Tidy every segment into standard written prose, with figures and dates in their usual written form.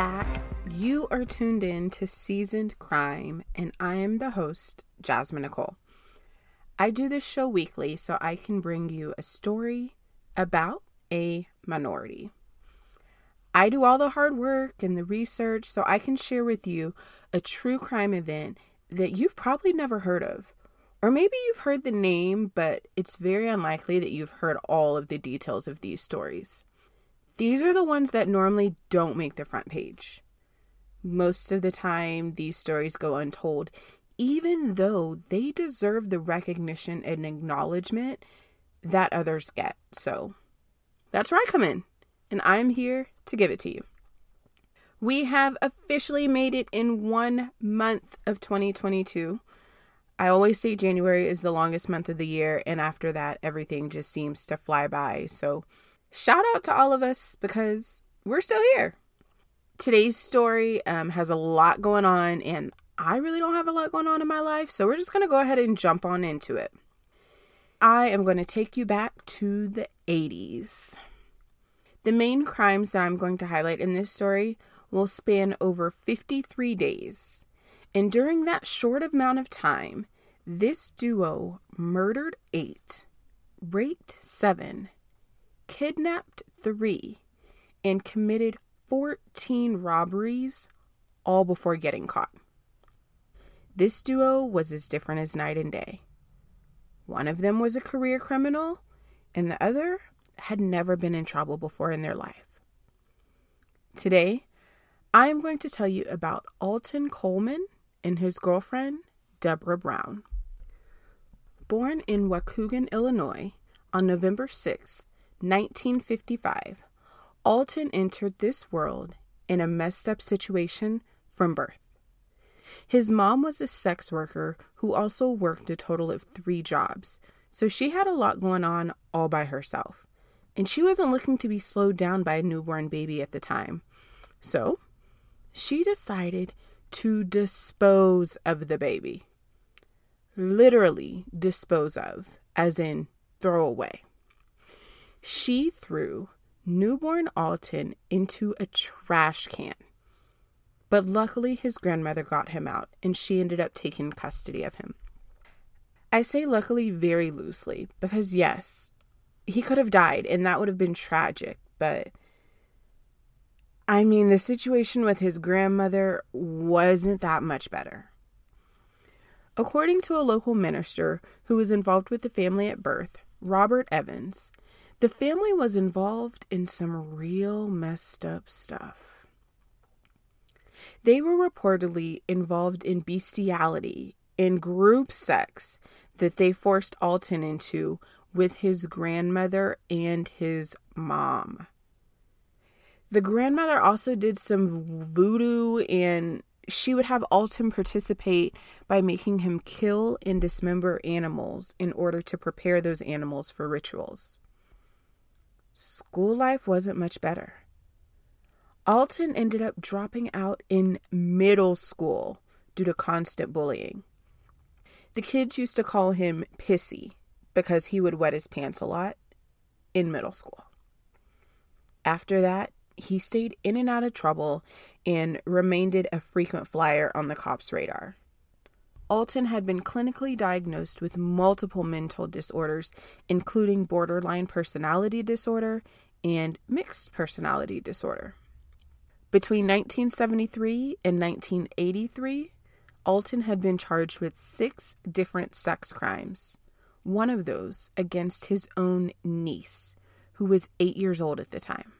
back. You are tuned in to Seasoned Crime, and I am the host, Jasmine Nicole. I do this show weekly so I can bring you a story about a minority. I do all the hard work and the research so I can share with you a true crime event that you've probably never heard of. Or maybe you've heard the name, but it's very unlikely that you've heard all of the details of these stories. These are the ones that normally don't make the front page. Most of the time, these stories go untold, even though they deserve the recognition and acknowledgement that others get. So that's where I come in, and I'm here to give it to you. We have officially made it in 1 month of 2022. I always say January is the longest month of the year, and after that, everything just seems to fly by. So shout out to all of us because we're still here. Today's story has a lot going on, and I really don't have a lot going on in my life, so we're just going to go ahead and jump on into it. I am going to take you back to the 80s. The main crimes that I'm going to highlight in this story will span over 53 days. And during that short amount of time, this duo murdered 8, raped 7, kidnapped 3, and committed 14 robberies, all before getting caught. This duo was as different as night and day. One of them was a career criminal, and the other had never been in trouble before in their life. Today, I am going to tell you about Alton Coleman and his girlfriend, Debra Brown. Born in Waukegan, Illinois, on November 6, 1955, Alton entered this world in a messed up situation from birth. His mom was a sex worker who also worked a total of 3 jobs, so she had a lot going on all by herself, and she wasn't looking to be slowed down by a newborn baby at the time. So she decided to dispose of the baby. Literally dispose of, as in throw away. She threw newborn Alton into a trash can. But luckily his grandmother got him out and she ended up taking custody of him. I say luckily very loosely because yes, he could have died and that would have been tragic, but I mean, the situation with his grandmother wasn't that much better. According to a local minister who was involved with the family at birth, Robert Evans, the family was involved in some real messed up stuff. They were reportedly involved in bestiality and group sex that they forced Alton into with his grandmother and his mom. The grandmother also did some voodoo, and she would have Alton participate by making him kill and dismember animals in order to prepare those animals for rituals. School life wasn't much better. Alton ended up dropping out in middle school due to constant bullying. The kids used to call him Pissy because he would wet his pants a lot in middle school. After that, he stayed in and out of trouble and remained a frequent flyer on the cops' radar. Alton had been clinically diagnosed with multiple mental disorders, including borderline personality disorder and mixed personality disorder. Between 1973 and 1983, Alton had been charged with 6 different sex crimes, one of those against his own niece, who was 8 years old at the time.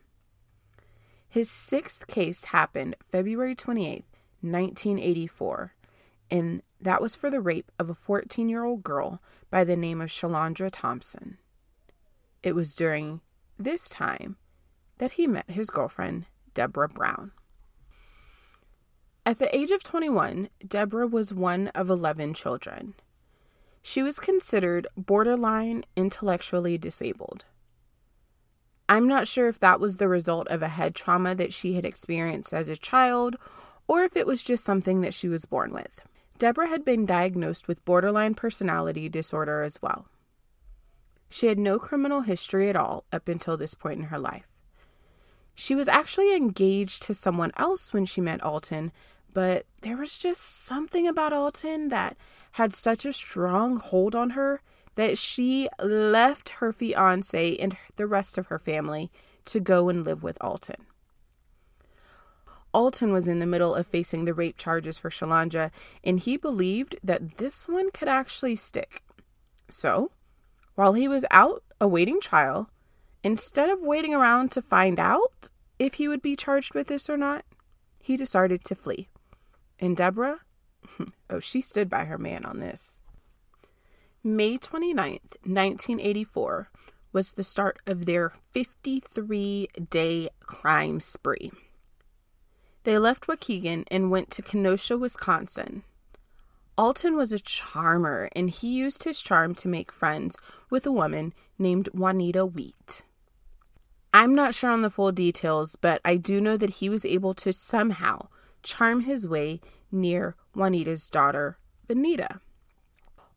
His 6th case happened February 28, 1984, and that was for the rape of a 14-year-old girl by the name of Shalanda Thompson. It was during this time that he met his girlfriend, Debra Brown. At the age of 21, Debra was one of 11 children. She was considered borderline intellectually disabled. I'm not sure if that was the result of a head trauma that she had experienced as a child or if it was just something that she was born with. Debra had been diagnosed with borderline personality disorder as well. She had no criminal history at all up until this point in her life. She was actually engaged to someone else when she met Alton, but there was just something about Alton that had such a strong hold on her that she left her fiancé and the rest of her family to go and live with Alton. Alton was in the middle of facing the rape charges for Shalanda, and he believed that this one could actually stick. So, while he was out awaiting trial, instead of waiting around to find out if he would be charged with this or not, he decided to flee. And Debra, oh, she stood by her man on this. May 29th, 1984 was the start of their 53-day crime spree. They left Waukegan and went to Kenosha, Wisconsin. Alton was a charmer, and he used his charm to make friends with a woman named Juanita Wheat. I'm not sure on the full details, but I do know that he was able to somehow charm his way near Juanita's daughter, Vernita.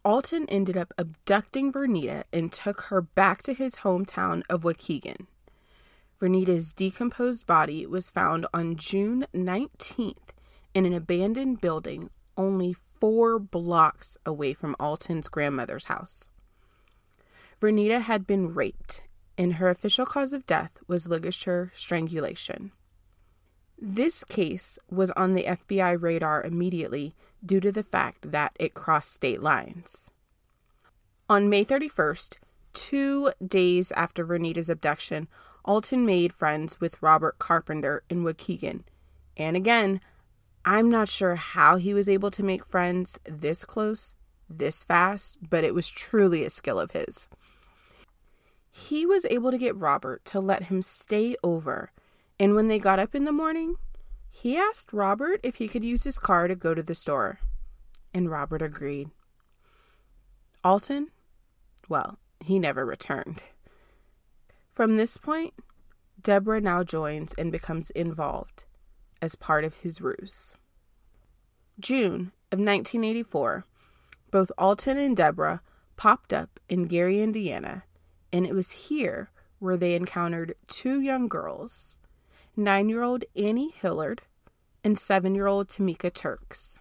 Alton ended up abducting Vernita and took her back to his hometown of Waukegan. Vernita's decomposed body was found on June 19th in an abandoned building only 4 blocks away from Alton's grandmother's house. Vernita had been raped, and her official cause of death was ligature strangulation. This case was on the FBI radar immediately due to the fact that it crossed state lines. On May 31st, 2 days after Vernita's abduction, Alton made friends with Robert Carpenter in Waukegan. And again, I'm not sure how he was able to make friends this close, this fast, but it was truly a skill of his. He was able to get Robert to let him stay over, and when they got up in the morning, he asked Robert if he could use his car to go to the store, and Robert agreed. Alton? Well, he never returned. From this point, Debra now joins and becomes involved as part of his ruse. June of 1984, both Alton and Debra popped up in Gary, Indiana, and it was here where they encountered 2 young girls, 9-year-old Annie Hillard and 7-year-old Tamika Turks.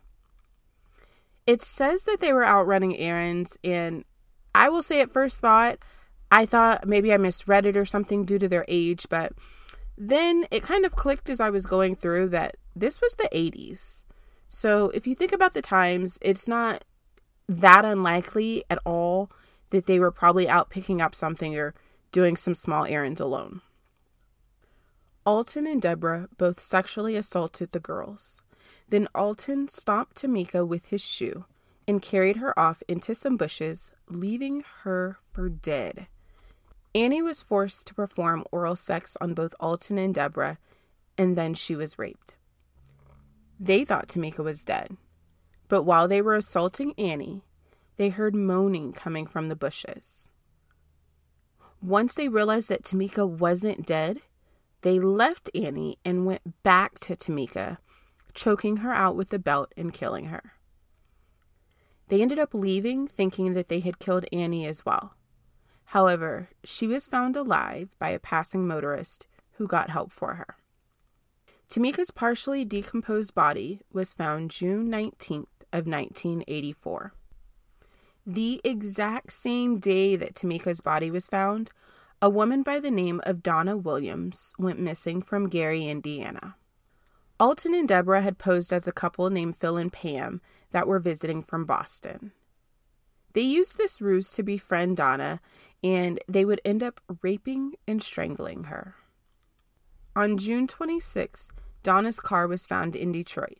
It says that they were out running errands, and I will say at first thought, I thought maybe I misread it or something due to their age, but then it kind of clicked as I was going through that this was the 80s. So if you think about the times, it's not that unlikely at all that they were probably out picking up something or doing some small errands alone. Alton and Debra both sexually assaulted the girls. Then Alton stomped Tamika with his shoe and carried her off into some bushes, leaving her for dead. Annie was forced to perform oral sex on both Alton and Debra, and then she was raped. They thought Tamika was dead, but while they were assaulting Annie, they heard moaning coming from the bushes. Once they realized that Tamika wasn't dead, they left Annie and went back to Tamika, choking her out with a belt and killing her. They ended up leaving, thinking that they had killed Annie as well. However, she was found alive by a passing motorist who got help for her. Tamika's partially decomposed body was found June 19th of 1984. The exact same day that Tamika's body was found, a woman by the name of Donna Williams went missing from Gary, Indiana. Alton and Debra had posed as a couple named Phil and Pam that were visiting from Boston. They used this ruse to befriend Donna, and they would end up raping and strangling her. On June 26, Donna's car was found in Detroit,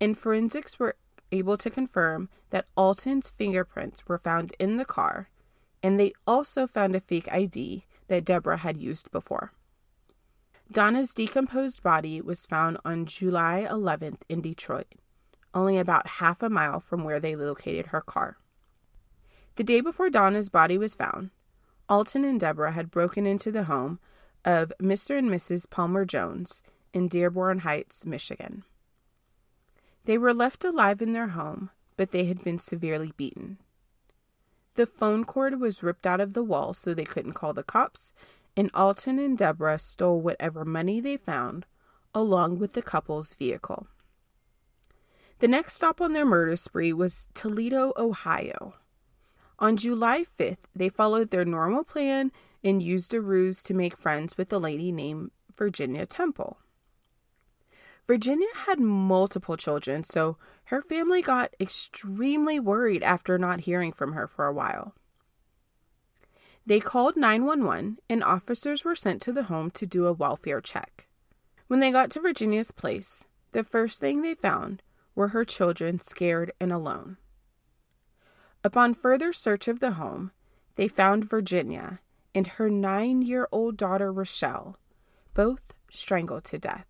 and forensics were able to confirm that Alton's fingerprints were found in the car, and they also found a fake ID that Debra had used before. Donna's decomposed body was found on July 11th in Detroit, only about half a mile from where they located her car. The day before Donna's body was found, Alton and Debra had broken into the home of Mr. and Mrs. Palmer Jones in Dearborn Heights, Michigan. They were left alive in their home, but they had been severely beaten. The phone cord was ripped out of the wall so they couldn't call the cops, and Alton and Debra stole whatever money they found, along with the couple's vehicle. The next stop on their murder spree was Toledo, Ohio. On July 5th, they followed their normal plan and used a ruse to make friends with a lady named Virginia Temple. Virginia had multiple children, so her family got extremely worried after not hearing from her for a while. They called 911, and officers were sent to the home to do a welfare check. When they got to Virginia's place, the first thing they found were her children scared and alone. Upon further search of the home, they found Virginia and her 9-year-old daughter Rochelle, both strangled to death,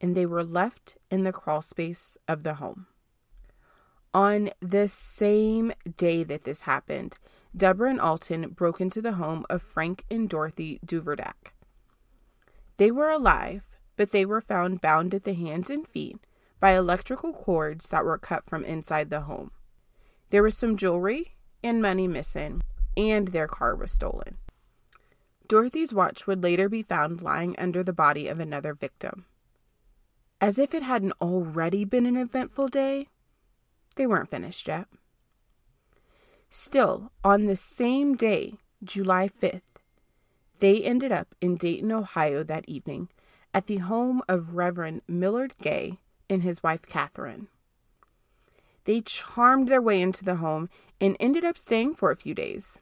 and they were left in the crawlspace of the home. On the same day that this happened, Debra and Alton broke into the home of Frank and Dorothy Duvendeck. They were alive, but they were found bound at the hands and feet by electrical cords that were cut from inside the home. There was some jewelry and money missing, and their car was stolen. Dorothy's watch would later be found lying under the body of another victim. As if it hadn't already been an eventful day, they weren't finished yet. Still, on the same day, July 5th, they ended up in Dayton, Ohio that evening at the home of Reverend Millard Gay and his wife, Catherine. They charmed their way into the home and ended up staying for a few days.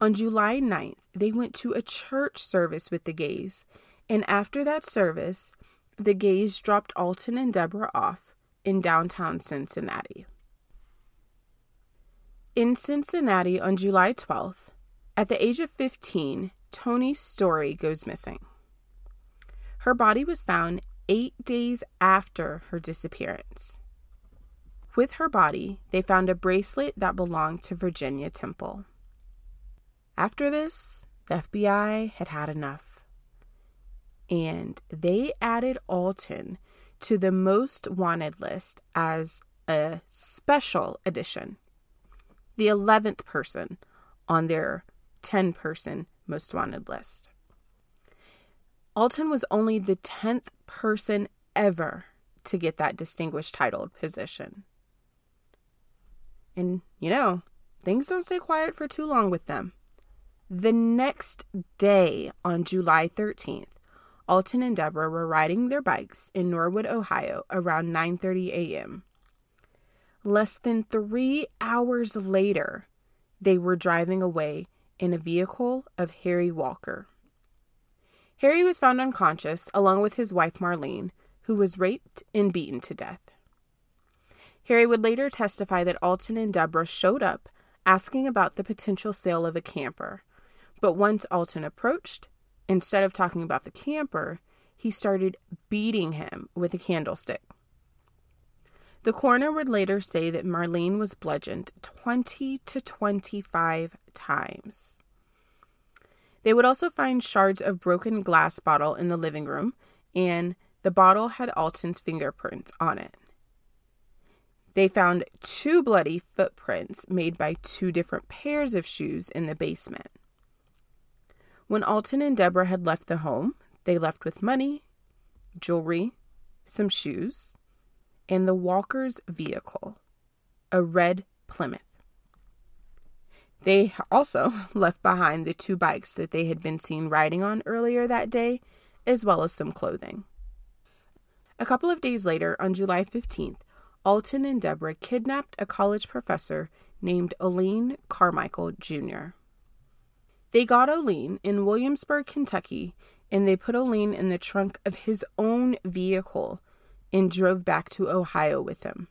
On July 9th, they went to a church service with the Gays, and after that service, the Gays dropped Alton and Debra off in downtown Cincinnati. In Cincinnati on July 12th, at the age of 15, Tonnie Storey goes missing. Her body was found 8 days after her disappearance. With her body, they found a bracelet that belonged to Virginia Temple. After this, the FBI had had enough, and they added Alton to the most wanted list as a special edition, the 11th person on their 10-person most wanted list. Alton was only the 10th person ever to get that distinguished titled position. And, you know, things don't stay quiet for too long with them. The next day, on July 13th, Alton and Debra were riding their bikes in Norwood, Ohio, around 9:30 a.m. Less than 3 hours later, they were driving away in a vehicle of Harry Walker. Harry was found unconscious along with his wife Marlene, who was raped and beaten to death. Harry would later testify that Alton and Debra showed up asking about the potential sale of a camper, but once Alton approached, instead of talking about the camper, he started beating him with a candlestick. The coroner would later say that Marlene was bludgeoned 20 to 25 times. They would also find shards of broken glass bottle in the living room, and the bottle had Alton's fingerprints on it. They found 2 bloody footprints made by 2 different pairs of shoes in the basement. When Alton and Debra had left the home, they left with money, jewelry, some shoes, and the Walker's vehicle, a red Plymouth. They also left behind the 2 bikes that they had been seen riding on earlier that day, as well as some clothing. A couple of days later, on July 15th, Alton and Debra kidnapped a college professor named Oline Carmichael, Jr. They got Oline in Williamsburg, Kentucky, and they put Oline in the trunk of his own vehicle and drove back to Ohio with him.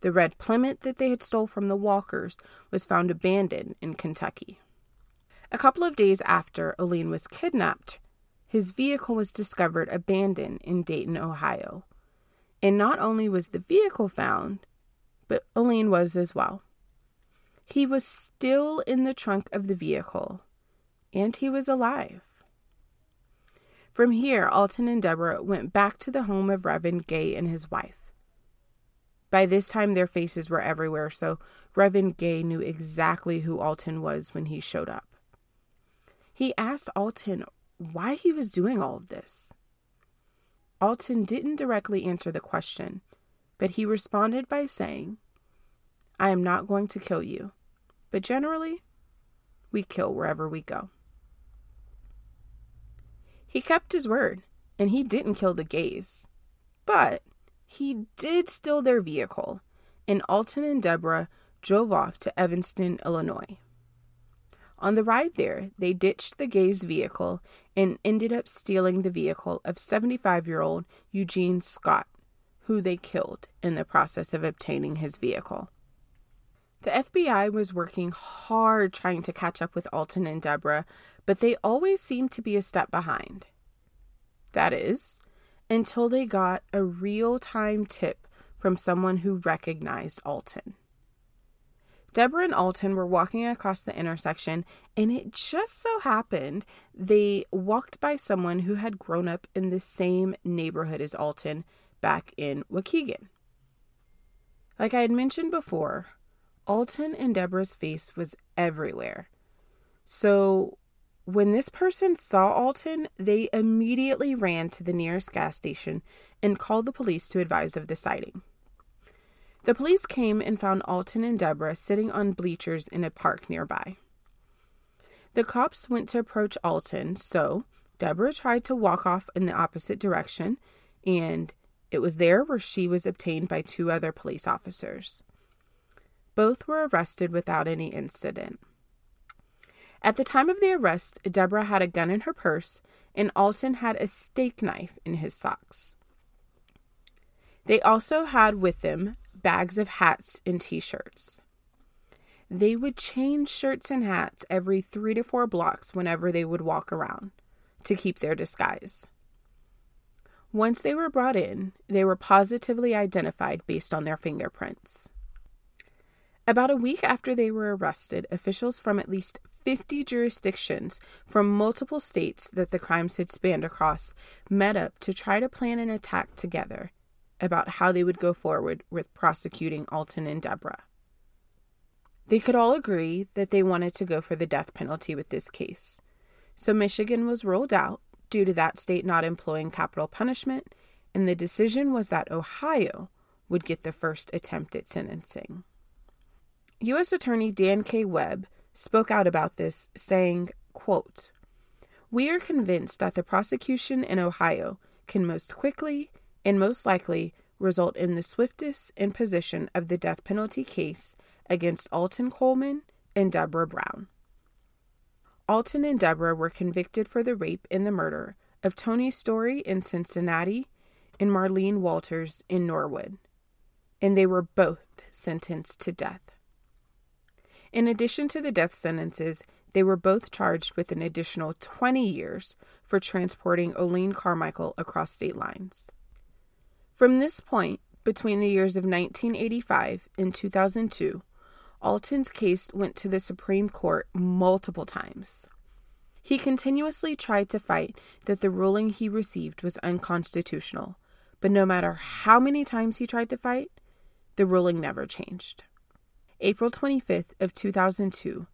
The red Plymouth that they had stole from the Walkers was found abandoned in Kentucky. A couple of days after Oline was kidnapped, his vehicle was discovered abandoned in Dayton, Ohio. And not only was the vehicle found, but Oline was as well. He was still in the trunk of the vehicle, and he was alive. From here, Alton and Debra went back to the home of Reverend Gay and his wife. By this time, their faces were everywhere, so Reverend Gay knew exactly who Alton was when he showed up. He asked Alton why he was doing all of this. Alton didn't directly answer the question, but he responded by saying, "I am not going to kill you, but generally, we kill wherever we go." He kept his word, and he didn't kill the gays, but he did steal their vehicle, and Alton and Debra drove off to Evanston, Illinois. On the ride there, they ditched the gays' vehicle and ended up stealing the vehicle of 75-year-old Eugene Scott, who they killed in the process of obtaining his vehicle. The FBI was working hard trying to catch up with Alton and Debra, but they always seemed to be a step behind. That is, until they got a real-time tip from someone who recognized Alton. Debra and Alton were walking across the intersection, and it just so happened they walked by someone who had grown up in the same neighborhood as Alton back in Waukegan. Like I had mentioned before, Alton and Debra's face was everywhere. So when this person saw Alton, they immediately ran to the nearest gas station and called the police to advise of the sighting. The police came and found Alton and Debra sitting on bleachers in a park nearby. The cops went to approach Alton, so Debra tried to walk off in the opposite direction, and it was there where she was obtained by two other police officers. Both were arrested without any incident. At the time of the arrest, Debra had a gun in her purse, and Alton had a steak knife in his socks. They also had with them bags of hats and t-shirts. They would change shirts and hats every 3 to 4 blocks whenever they would walk around to keep their disguise. Once they were brought in, they were positively identified based on their fingerprints. About a week after they were arrested, officials from at least 50 jurisdictions from multiple states that the crimes had spanned across met up to try to plan an attack together about how they would go forward with prosecuting Alton and Debra. They could all agree that they wanted to go for the death penalty with this case. So Michigan was ruled out due to that state not employing capital punishment, and the decision was that Ohio would get the first attempt at sentencing. U.S. Attorney Dan K. Webb spoke out about this, saying, quote, "We are convinced that the prosecution in Ohio can most quickly and most likely result in the swiftest imposition of the death penalty case against Alton Coleman and Debra Brown." Alton and Debra were convicted for the rape and the murder of Tonnie Storey in Cincinnati and Marlene Walters in Norwood, and they were both sentenced to death. In addition to the death sentences, they were both charged with an additional 20 years for transporting Oline Carmichael across state lines. From this point, between the years of 1985 and 2002, Alton's case went to the Supreme Court multiple times. He continuously tried to fight that the ruling he received was unconstitutional, but no matter how many times he tried to fight, the ruling never changed. April 25th of 2002,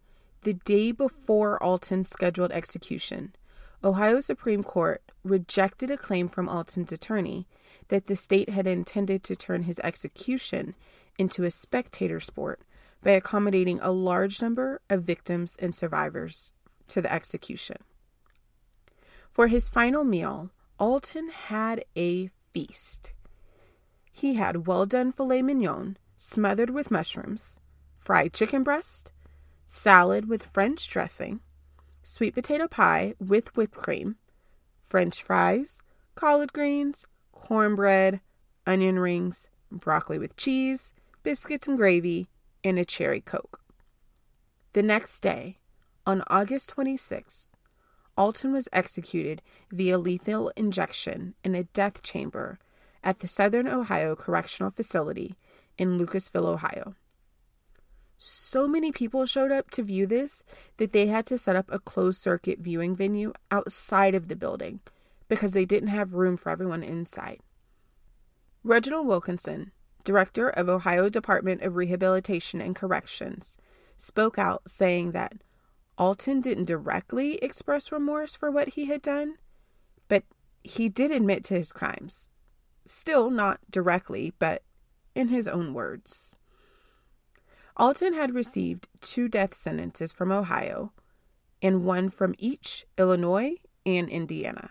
the day before Alton's scheduled execution, Ohio Supreme Court rejected a claim from Alton's attorney that the state had intended to turn his execution into a spectator sport by accommodating a large number of victims and survivors to the execution. For his final meal, Alton had a feast. He had well-done filet mignon smothered with mushrooms, fried chicken breast, salad with French dressing, sweet potato pie with whipped cream, French fries, collard greens, cornbread, onion rings, broccoli with cheese, biscuits and gravy, and a cherry Coke. The next day, on August 26th, Alton was executed via lethal injection in a death chamber at the Southern Ohio Correctional Facility in Lucasville, Ohio. So many people showed up to view this that they had to set up a closed-circuit viewing venue outside of the building because they didn't have room for everyone inside. Reginald Wilkinson, director of Ohio Department of Rehabilitation and Corrections, spoke out saying that Alton didn't directly express remorse for what he had done, but he did admit to his crimes. Still not directly, but in his own words. Alton had received 2 death sentences from Ohio and 1 from each Illinois and Indiana.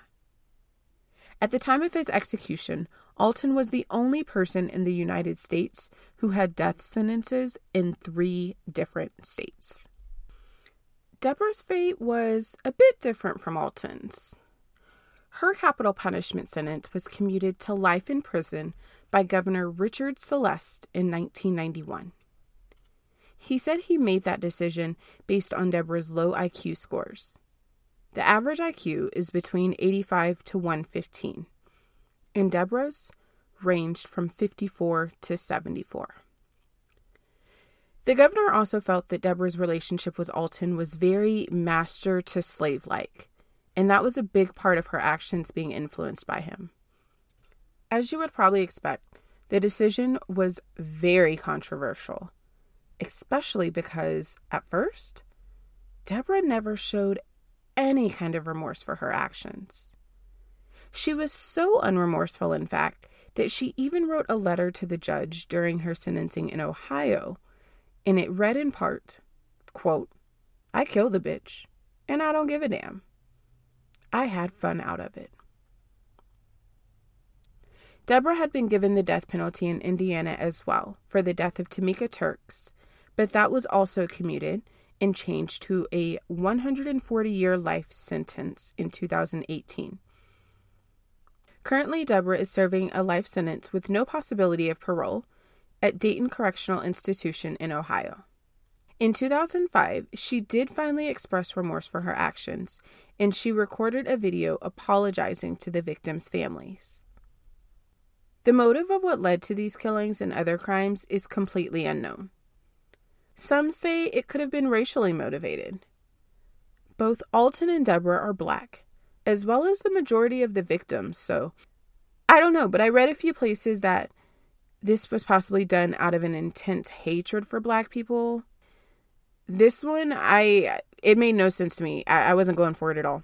At the time of his execution, Alton was the only person in the United States who had death sentences in 3 different states. Debra's fate was a bit different from Alton's. Her capital punishment sentence was commuted to life in prison by Governor Richard Celeste in 1991. He said he made that decision based on Debra's low IQ scores. The average IQ is between 85 to 115, and Debra's ranged from 54 to 74. The governor also felt that Debra's relationship with Alton was very master to slave-like, and that was a big part of her actions being influenced by him. As you would probably expect, the decision was very controversial, especially because, at first, Debra never showed any kind of remorse for her actions. She was so unremorseful, in fact, that she even wrote a letter to the judge during her sentencing in Ohio, and it read in part, quote, "I killed the bitch, and I don't give a damn. I had fun out of it." Debra had been given the death penalty in Indiana as well for the death of Tamika Turks, but that was also commuted and changed to a 140-year life sentence in 2018. Currently, Debra is serving a life sentence with no possibility of parole at Dayton Correctional Institution in Ohio. In 2005, she did finally express remorse for her actions, and she recorded a video apologizing to the victims' families. The motive of what led to these killings and other crimes is completely unknown. Some say it could have been racially motivated. Both Alton and Debra are Black, as well as the majority of the victims, so I don't know, but I read a few places that this was possibly done out of an intense hatred for Black people. This one, it made no sense to me. I wasn't going for it at all.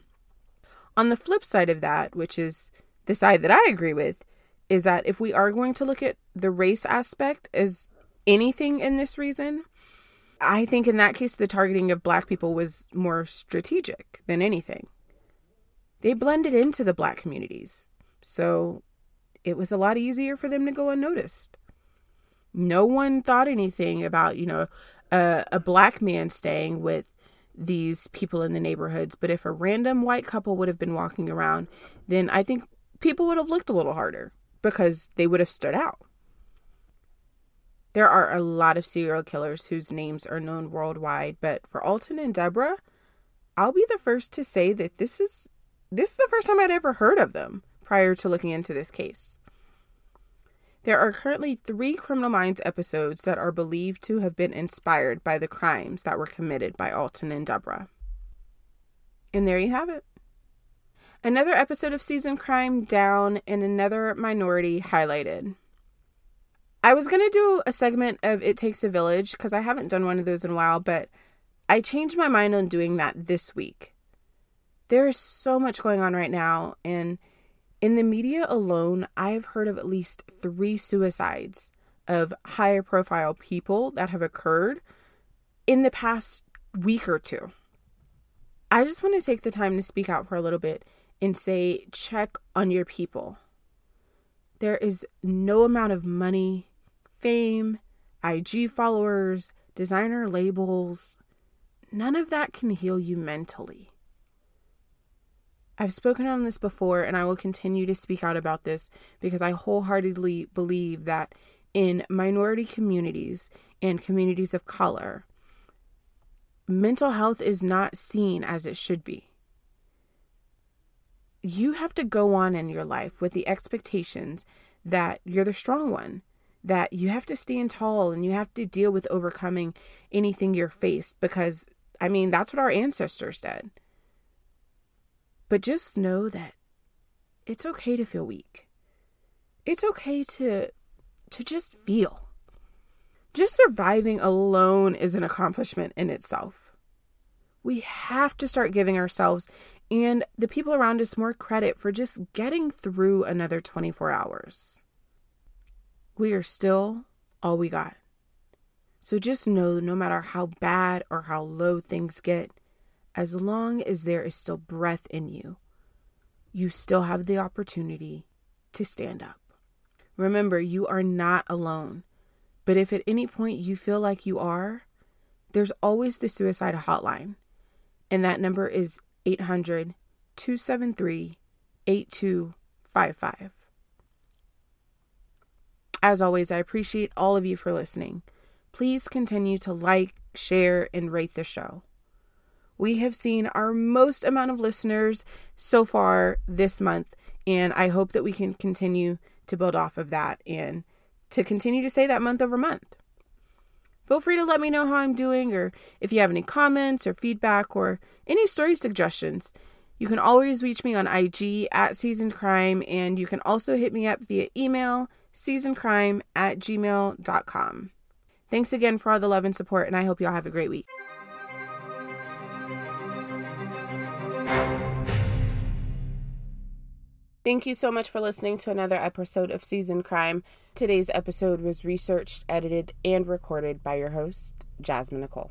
On the flip side of that, which is the side that I agree with, is that if we are going to look at the race aspect as anything in this reason, I think in that case the targeting of Black people was more strategic than anything. They blended into the Black communities, so it was a lot easier for them to go unnoticed. No one thought anything about, a Black man staying with these people in the neighborhoods. But if a random white couple would have been walking around, then I think people would have looked a little harder because they would have stood out. There are a lot of serial killers whose names are known worldwide, but for Alton and Debra, I'll be the first to say that this is the first time I'd ever heard of them prior to looking into this case. There are currently 3 Criminal Minds episodes that are believed to have been inspired by the crimes that were committed by Alton and Debra. And there you have it. Another episode of Seasoned Crime down and another minority highlighted. I was going to do a segment of It Takes a Village because I haven't done one of those in a while, but I changed my mind on doing that this week. There is so much going on right now, and in the media alone, I've heard of at least 3 suicides of higher profile people that have occurred in the past week or 2. I just want to take the time to speak out for a little bit and say, check on your people. There is no amount of money, fame, IG followers, designer labels, none of that can heal you mentally. I've spoken on this before, and I will continue to speak out about this because I wholeheartedly believe that in minority communities and communities of color, mental health is not seen as it should be. You have to go on in your life with the expectations that you're the strong one, that you have to stand tall and you have to deal with overcoming anything you're faced because, that's what our ancestors did. But just know that it's okay to feel weak. It's okay to just feel. Just surviving alone is an accomplishment in itself. We have to start giving ourselves and the people around us more credit for just getting through another 24 hours. We are still all we got. So just know, no matter how bad or how low things get, as long as there is still breath in you, you still have the opportunity to stand up. Remember, you are not alone. But if at any point you feel like you are, there's always the suicide hotline. And that number is 800-273-8255. As always, I appreciate all of you for listening. Please continue to like, share, and rate the show. We have seen our most amount of listeners so far this month, and I hope that we can continue to build off of that and to continue to say that month over month. Feel free to let me know how I'm doing, or if you have any comments or feedback or any story suggestions. You can always reach me on IG @SeasonedCrime, and you can also hit me up via email, seasonedcrime@gmail.com. Thanks again for all the love and support, and I hope y'all have a great week. Thank you so much for listening to another episode of Seasoned Crime. Today's episode was researched, edited, and recorded by your host, Jasmine Nicole.